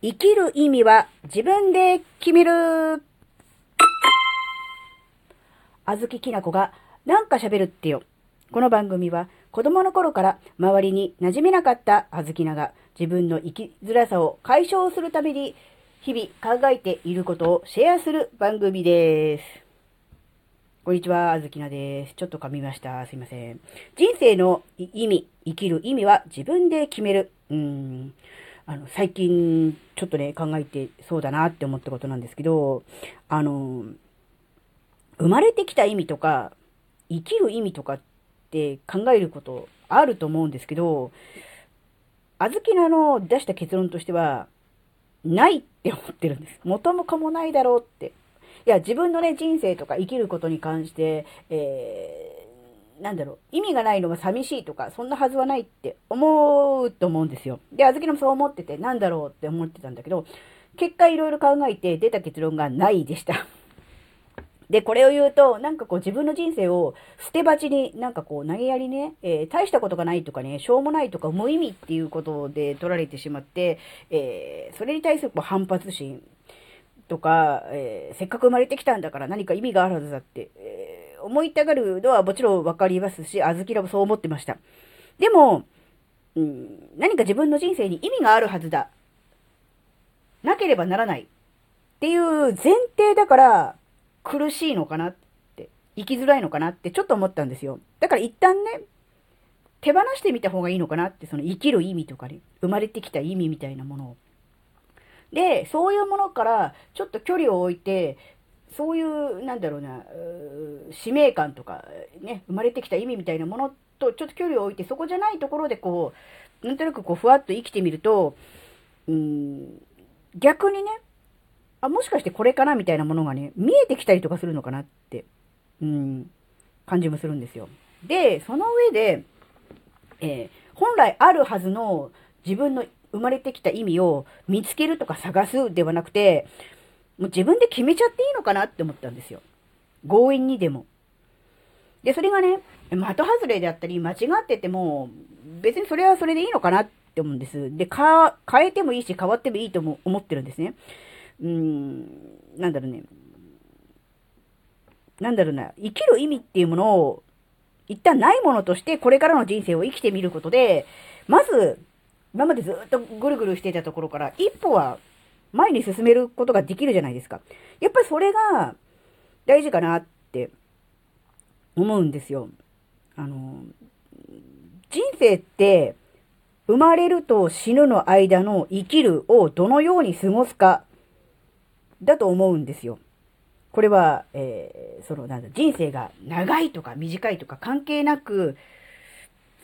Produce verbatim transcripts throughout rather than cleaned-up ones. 生きる意味は自分で決める。あずききなこがなんか喋るってよ。この番組は子供の頃から周りに馴染めなかったあずきなが自分の生きづらさを解消するために日々考えていることをシェアする番組です。こんにちは、あずきなです。ちょっと噛みました。すいません。人生の意味、生きる意味は自分で決める。うーんあの最近ちょっとね考えてそうだなって思ったことなんですけど、あの生まれてきた意味とか生きる意味とかって考えることあると思うんですけど、あずきなの出した結論としてはないって思ってるんです。元も子もないだろうって。いや自分のね人生とか生きることに関して、えー、なんだろう意味がないのが寂しいとかそんなはずはないって思うと思うんですよ。であずきなもそう思っててなんだろうって思ってたんだけど、結果いろいろ考えて出た結論がないでした。でこれを言うとなんかこう自分の人生を捨て鉢になんかこう投げやりね、えー、大したことがないとかねしょうもないとか無意味っていうことで取られてしまって、えー、それに対するこう反発心とか、えー、せっかく生まれてきたんだから何か意味があるはずだって、えー、思いたがるのはもちろんわかりますし、あずきらもそう思ってました。でも、うん、何か自分の人生に意味があるはずだなければならないっていう前提だから苦しいのかなって、生きづらいのかなってちょっと思ったんですよ。だから一旦ね、手放してみた方がいいのかなって、その生きる意味とかね、生まれてきた意味みたいなものを。で、そういうものからちょっと距離を置いて、そういう、なんだろうな、う使命感とか、ね、生まれてきた意味みたいなものとちょっと距離を置いて、そこじゃないところでこう、なんとなくこう、ふわっと生きてみると、うーん、逆にね、あ、もしかしてこれかなみたいなものがね、見えてきたりとかするのかなって、うん、感じもするんですよ。で、その上で、えー、本来あるはずの自分の生まれてきた意味を見つけるとか探すではなくて、もう自分で決めちゃっていいのかなって思ったんですよ。強引にでも。で、それがね、的外れであったり、間違ってても、別にそれはそれでいいのかなって思うんです。で、か、変えてもいいし、変わってもいいとも思ってるんですね。うーん、なんだろうね。なんだろうな。生きる意味っていうものを、一旦ないものとして、これからの人生を生きてみることで、まず、今までずっとぐるぐるしていたところから、一歩は前に進めることができるじゃないですか。やっぱりそれが大事かなって思うんですよ。あの、人生って、生まれると死ぬの間の生きるをどのように過ごすか、だと思うんですよ。これは、えー、そのなんだ人生が長いとか短いとか関係なく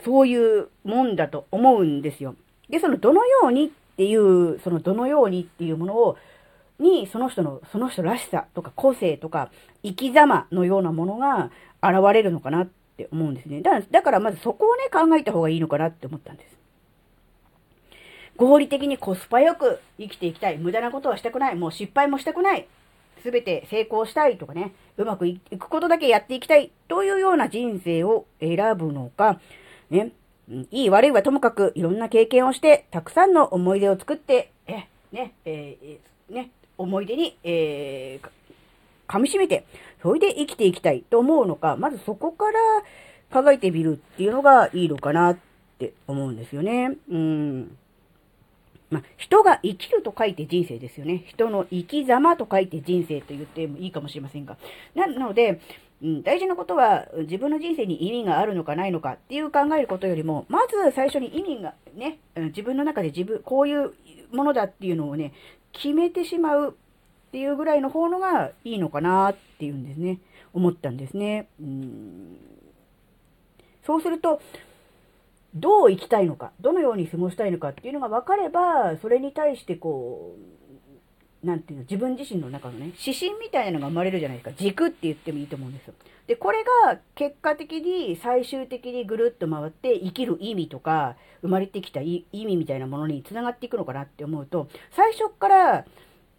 そういうもんだと思うんですよ。で、そのどのようにっていうそのどのようにっていうものをにその人のその人らしさとか個性とか生き様のようなものが現れるのかなって思うんですね。だから、だからまずそこをね考えた方がいいのかなって思ったんです。合理的にコスパよく生きていきたい。無駄なことはしたくない。もう失敗もしたくない。すべて成功したいとかね。うまくいくことだけやっていきたい。というような人生を選ぶのか、ね。いい悪いはともかく、いろんな経験をして、たくさんの思い出を作って、えねえー、ね思い出に、えー、噛み締めて、それで生きていきたいと思うのか、まずそこから考えてみるっていうのがいいのかなって思うんですよね。うんまあ、人が生きると書いて人生ですよね。人の生き様と書いて人生と言ってもいいかもしれませんが。なので、うん、大事なことは自分の人生に意味があるのかないのかっていう考えることよりも、まず最初に意味がね、自分の中で自分、こういうものだっていうのをね、決めてしまうっていうぐらいの方のがいいのかなっていうんですね。思ったんですね。うん、そうすると、どう生きたいのか、どのように過ごしたいのかっていうのが分かれば、それに対してこう、なんていうの、自分自身の中のね、指針みたいなのが生まれるじゃないですか。軸って言ってもいいと思うんですよ。で、これが結果的に最終的にぐるっと回って、生きる意味とか、生まれてきた意味みたいなものにつながっていくのかなって思うと、最初から、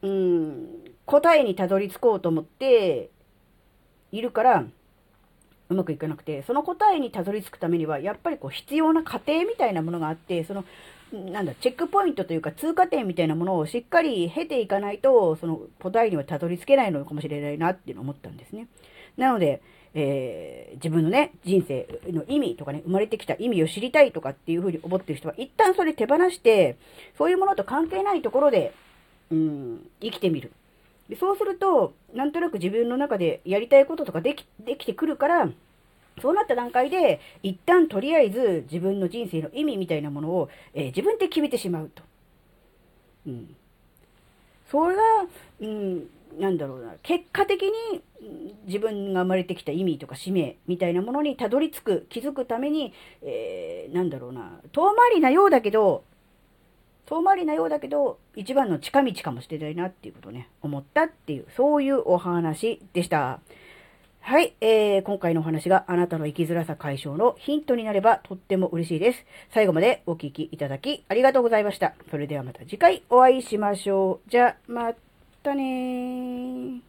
うーん、答えにたどり着こうと思っているから、うまくいかなくて、その答えにたどり着くためには、やっぱりこう必要な過程みたいなものがあって、そのなんだ、チェックポイントというか通過点みたいなものをしっかり経ていかないと、その答えにはたどり着けないのかもしれないなっていうのを思ったんですね。なので、えー、自分のね、人生の意味とかね、生まれてきた意味を知りたいとかっていうふうに思ってる人は、一旦それ手放して、そういうものと関係ないところで、うん、生きてみる。で、そうすると、なんとなく自分の中でやりたいこととかでき、できてくるから、そうなった段階で、一旦とりあえず自分の人生の意味みたいなものを、えー、自分で決めてしまうと。うん。それが、うん、なんだろうな、結果的に自分が生まれてきた意味とか使命みたいなものにたどり着く、気づくために、えー、なんだろうな、遠回りなようだけど、遠回りなようだけど、一番の近道かもしれないなっていうことをね、思ったっていう、そういうお話でした。はい、えー、今回のお話があなたの生きづらさ解消のヒントになればとっても嬉しいです。最後までお聞きいただきありがとうございました。それではまた次回お会いしましょう。じゃ、またねー。